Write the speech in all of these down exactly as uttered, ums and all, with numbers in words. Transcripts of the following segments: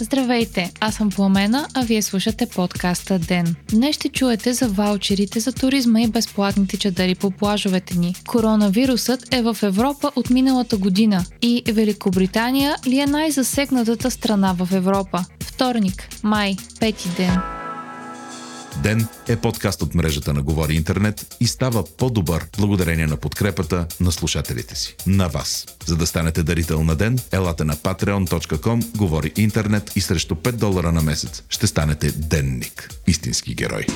Здравейте, аз съм Пламена, а вие слушате подкаста Ден. Днес ще чуете за ваучерите за туризма и безплатните чадъри по плажовете ни. Коронавирусът е в Европа от миналата година и Великобритания ли е най-засегнатата страна в Европа? Вторник, май, пети ден. Ден е подкаст от мрежата на Говори Интернет и става по-добър благодарение на подкрепата на слушателите си. На вас. За да станете дарител на Ден, елате на patreon точка com, Говори Интернет и срещу пет долара на месец ще станете Денник. Истински герой.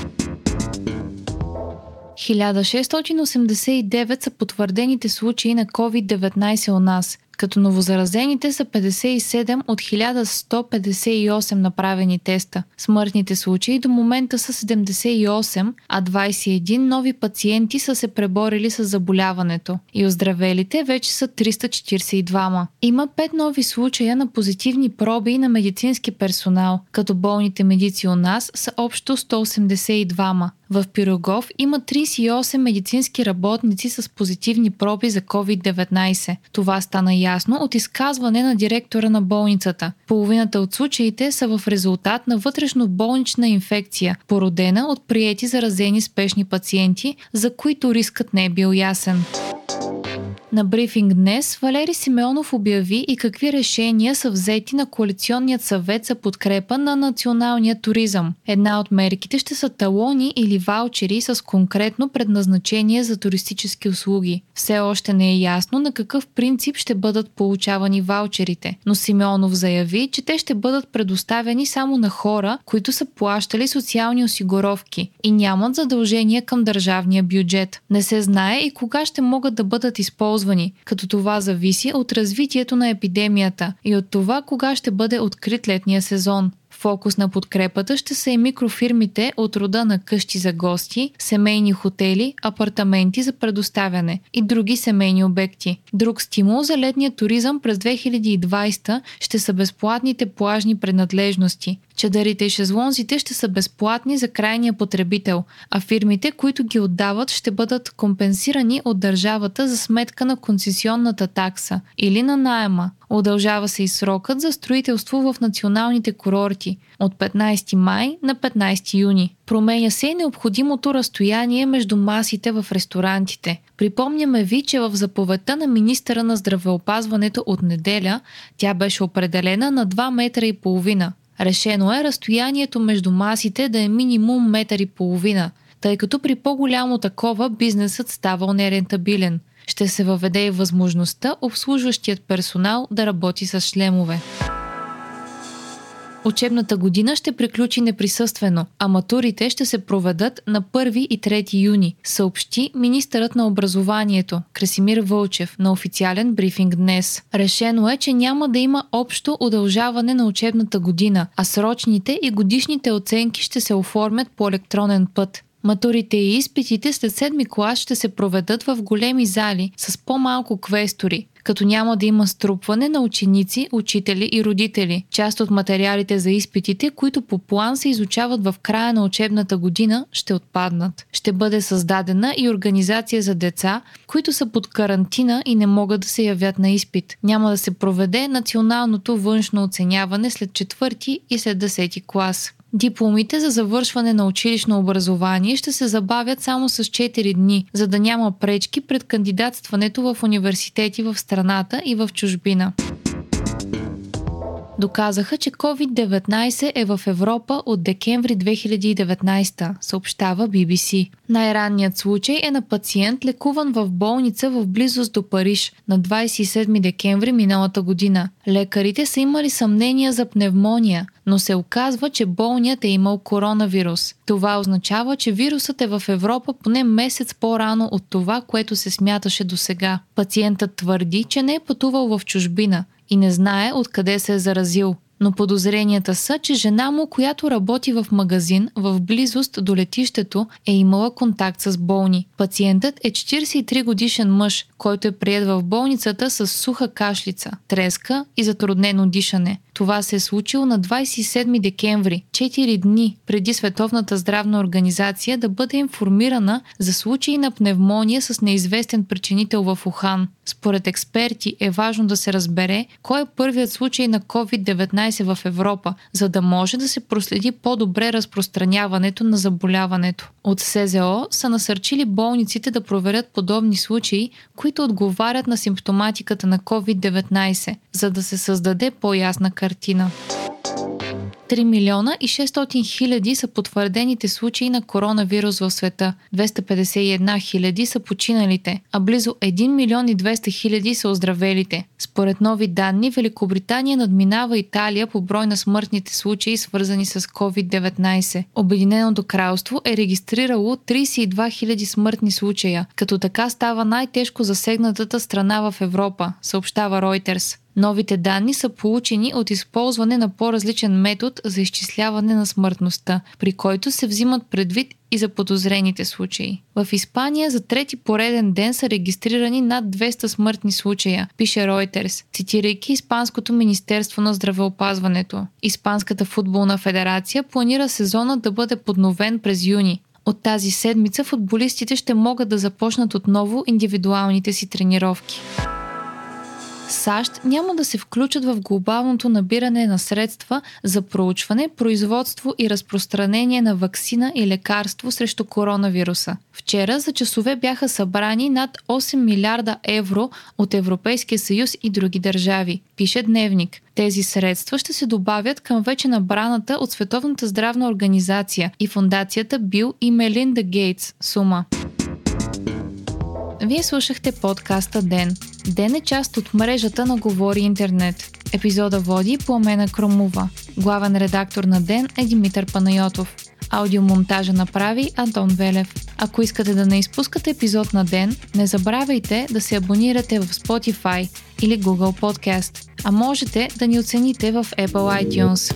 хиляда шестстотин осемдесет и девет са потвърдените случаи на ковид деветнайсет у нас, като новозаразените са петдесет и седем от хиляда сто петдесет и осем направени теста. Смъртните случаи до момента са седемдесет и осем, а двайсет и един нови пациенти са се преборили с заболяването и оздравелите вече са триста четирийсет и двама. Има пет нови случая на позитивни проби на медицински персонал, като болните медици у нас са общо сто осемдесет и двама. В Пирогов има трийсет и осем медицински работници с позитивни проби за ковид деветнайсет. Това стана ясно от изказване на директора на болницата. Половината от случаите са в резултат на вътрешноболнична инфекция, породена от приети заразени спешни пациенти, за които рискът не е бил ясен. На брифинг днес Валери Симеонов обяви и какви решения са взети на Коалиционният съвет за подкрепа на националния туризъм. Една от мерките ще са талони или ваучери с конкретно предназначение за туристически услуги. Все още не е ясно на какъв принцип ще бъдат получавани ваучерите, но Симеонов заяви, че те ще бъдат предоставени само на хора, които са плащали социални осигуровки и нямат задължения към държавния бюджет. Не се знае и кога ще могат да бъдат използвани, като това зависи от развитието на епидемията и от това кога ще бъде открит летния сезон. Фокус на подкрепата ще са и микрофирмите от рода на къщи за гости, семейни хотели, апартаменти за предоставяне и други семейни обекти. Друг стимул за летния туризъм през две хиляди и двайсета ще са безплатните плажни принадлежности. Чадърите и шезлонзите ще са безплатни за крайния потребител, а фирмите, които ги отдават, ще бъдат компенсирани от държавата за сметка на концесионната такса или на наема. Удължава се и срокът за строителство в националните курорти от петнайсети май на петнайсети юни. Променя се и необходимото разстояние между масите в ресторантите. Припомняме ви, че в заповедта на министъра на здравеопазването от неделя тя беше определена на два метра и половина. Решено е разстоянието между масите да е минимум метър и половина, тъй като при по-голямо такова бизнесът ставал нерентабилен. Ще се въведе и възможността обслужващият персонал да работи с шлемове. Учебната година ще приключи неприсъствено, а матурите ще се проведат на първи и трети юни, съобщи министърът на образованието Красимир Вълчев на официален брифинг днес. Решено е, че няма да има общо удължаване на учебната година, а срочните и годишните оценки ще се оформят по електронен път. Матурите и изпитите след седми клас ще се проведат в големи зали с по-малко квестори, като няма да има струпване на ученици, учители и родители. Част от материалите за изпитите, които по план се изучават в края на учебната година, ще отпаднат. Ще бъде създадена и организация за деца, които са под карантина и не могат да се явят на изпит. Няма да се проведе националното външно оценяване след четвърти и след десети клас. Дипломите за завършване на училищно образование ще се забавят само с четири дни, за да няма пречки пред кандидатстването в университети в страната и в чужбина. Доказаха, че ковид деветнайсет е в Европа от декември две хиляди и деветнайсета, съобщава Би Би Си. Най-ранният случай е на пациент, лекуван в болница в близост до Париж на двайсет и седми декември миналата година. Лекарите са имали съмнения за пневмония, но се оказва, че болният е имал коронавирус. Това означава, че вирусът е в Европа поне месец по-рано от това, което се смяташе досега. Пациентът твърди, че не е пътувал в чужбина и не знае откъде се е заразил. Но подозренията са, че жена му, която работи в магазин в близост до летището, е имала контакт с болни. Пациентът е четирийсет и три годишен мъж, който е приет в болницата с суха кашлица, треска и затруднено дишане. Това се е случило на двадесет и седми декември, четири дни преди Световната здравна организация да бъде информирана за случаи на пневмония с неизвестен причинител в Ухан. Според експерти е важно да се разбере кой е първият случай на ковид деветнайсет в Европа, за да може да се проследи по-добре разпространяването на заболяването. От СЗО са насърчили болниците да проверят подобни случаи, които отговарят на симптоматиката на ковид деветнайсет, за да се създаде по-ясна картина. три милиона и шестстотин хиляди са потвърдените случаи на коронавирус в света, двеста петдесет и една хиляди са починалите, а близо един милион и двеста хиляди са оздравелите. Според нови данни, Великобритания надминава Италия по брой на смъртните случаи, свързани с ковид деветнайсет. Обединеното кралство е регистрирало тридесет и две хиляди смъртни случая, като така става най-тежко засегнатата страна в Европа, съобщава Reuters. Новите данни са получени от използване на по-различен метод за изчисляване на смъртността, при който се взимат предвид и за подозрените случаи. В Испания за трети пореден ден са регистрирани над двеста смъртни случая, пише Reuters, цитирайки Испанското министерство на здравеопазването. Испанската футболна федерация планира сезонът да бъде подновен през юни. От тази седмица футболистите ще могат да започнат отново индивидуалните си тренировки. САЩ няма да се включат в глобалното набиране на средства за проучване, производство и разпространение на ваксина и лекарство срещу коронавируса. Вчера за часове бяха събрани над осем милиарда евро от Европейския съюз и други държави, пише Дневник. Тези средства ще се добавят към вече набраната от Световната здравна организация и фондацията Бил и Мелинда Гейтс сума. Вие слушахте подкаста Ден. Ден е част от мрежата на Говори Интернет. Епизода води Пламена Крумова. Главен редактор на Ден е Димитър Панайотов. Аудиомонтажа направи Антон Велев. Ако искате да не изпускате епизод на Ден, не забравяйте да се абонирате в Spotify или Google Podcast, а можете да ни оцените в Apple iTunes.